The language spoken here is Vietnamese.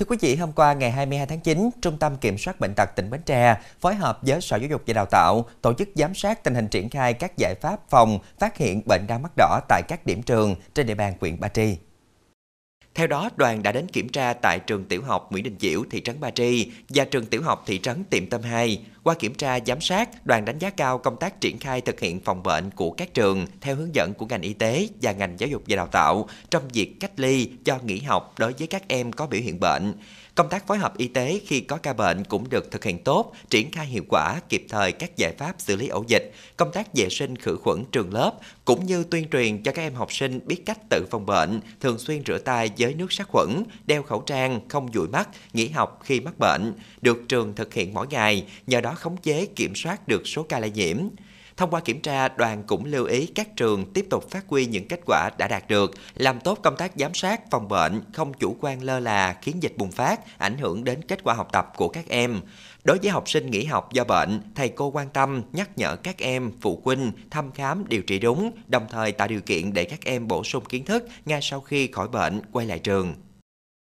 Thưa quý vị, hôm qua ngày 22 tháng 9, Trung tâm Kiểm soát Bệnh tật tỉnh Bến Tre phối hợp với Sở Giáo dục và Đào tạo tổ chức giám sát tình hình triển khai các giải pháp phòng phát hiện bệnh đau mắt đỏ tại các điểm trường trên địa bàn huyện Ba Tri. Theo đó, đoàn đã đến kiểm tra tại trường tiểu học Nguyễn Đình Diễu, thị trấn Ba Tri và trường tiểu học thị trấn Tiệm Tâm 2. Qua kiểm tra giám sát, đoàn đánh giá cao công tác triển khai thực hiện phòng bệnh của các trường theo hướng dẫn của ngành y tế và ngành giáo dục và đào tạo trong việc cách ly cho nghỉ học đối với các em có biểu hiện bệnh. Công tác phối hợp y tế khi có ca bệnh cũng được thực hiện tốt, triển khai hiệu quả kịp thời các giải pháp xử lý ổ dịch, công tác vệ sinh khử khuẩn trường lớp cũng như tuyên truyền cho các em học sinh biết cách tự phòng bệnh, thường xuyên rửa tay với nước sát khuẩn, đeo khẩu trang, không dụi mắt, nghỉ học khi mắc bệnh, được trường thực hiện mỗi ngày, nhờ đó khống chế kiểm soát được số ca lây nhiễm. Thông qua kiểm tra, đoàn cũng lưu ý các trường tiếp tục phát huy những kết quả đã đạt được, làm tốt công tác giám sát, phòng bệnh, không chủ quan lơ là khiến dịch bùng phát, ảnh hưởng đến kết quả học tập của các em. Đối với học sinh nghỉ học do bệnh, thầy cô quan tâm, nhắc nhở các em, phụ huynh thăm khám điều trị đúng, đồng thời tạo điều kiện để các em bổ sung kiến thức ngay sau khi khỏi bệnh quay lại trường.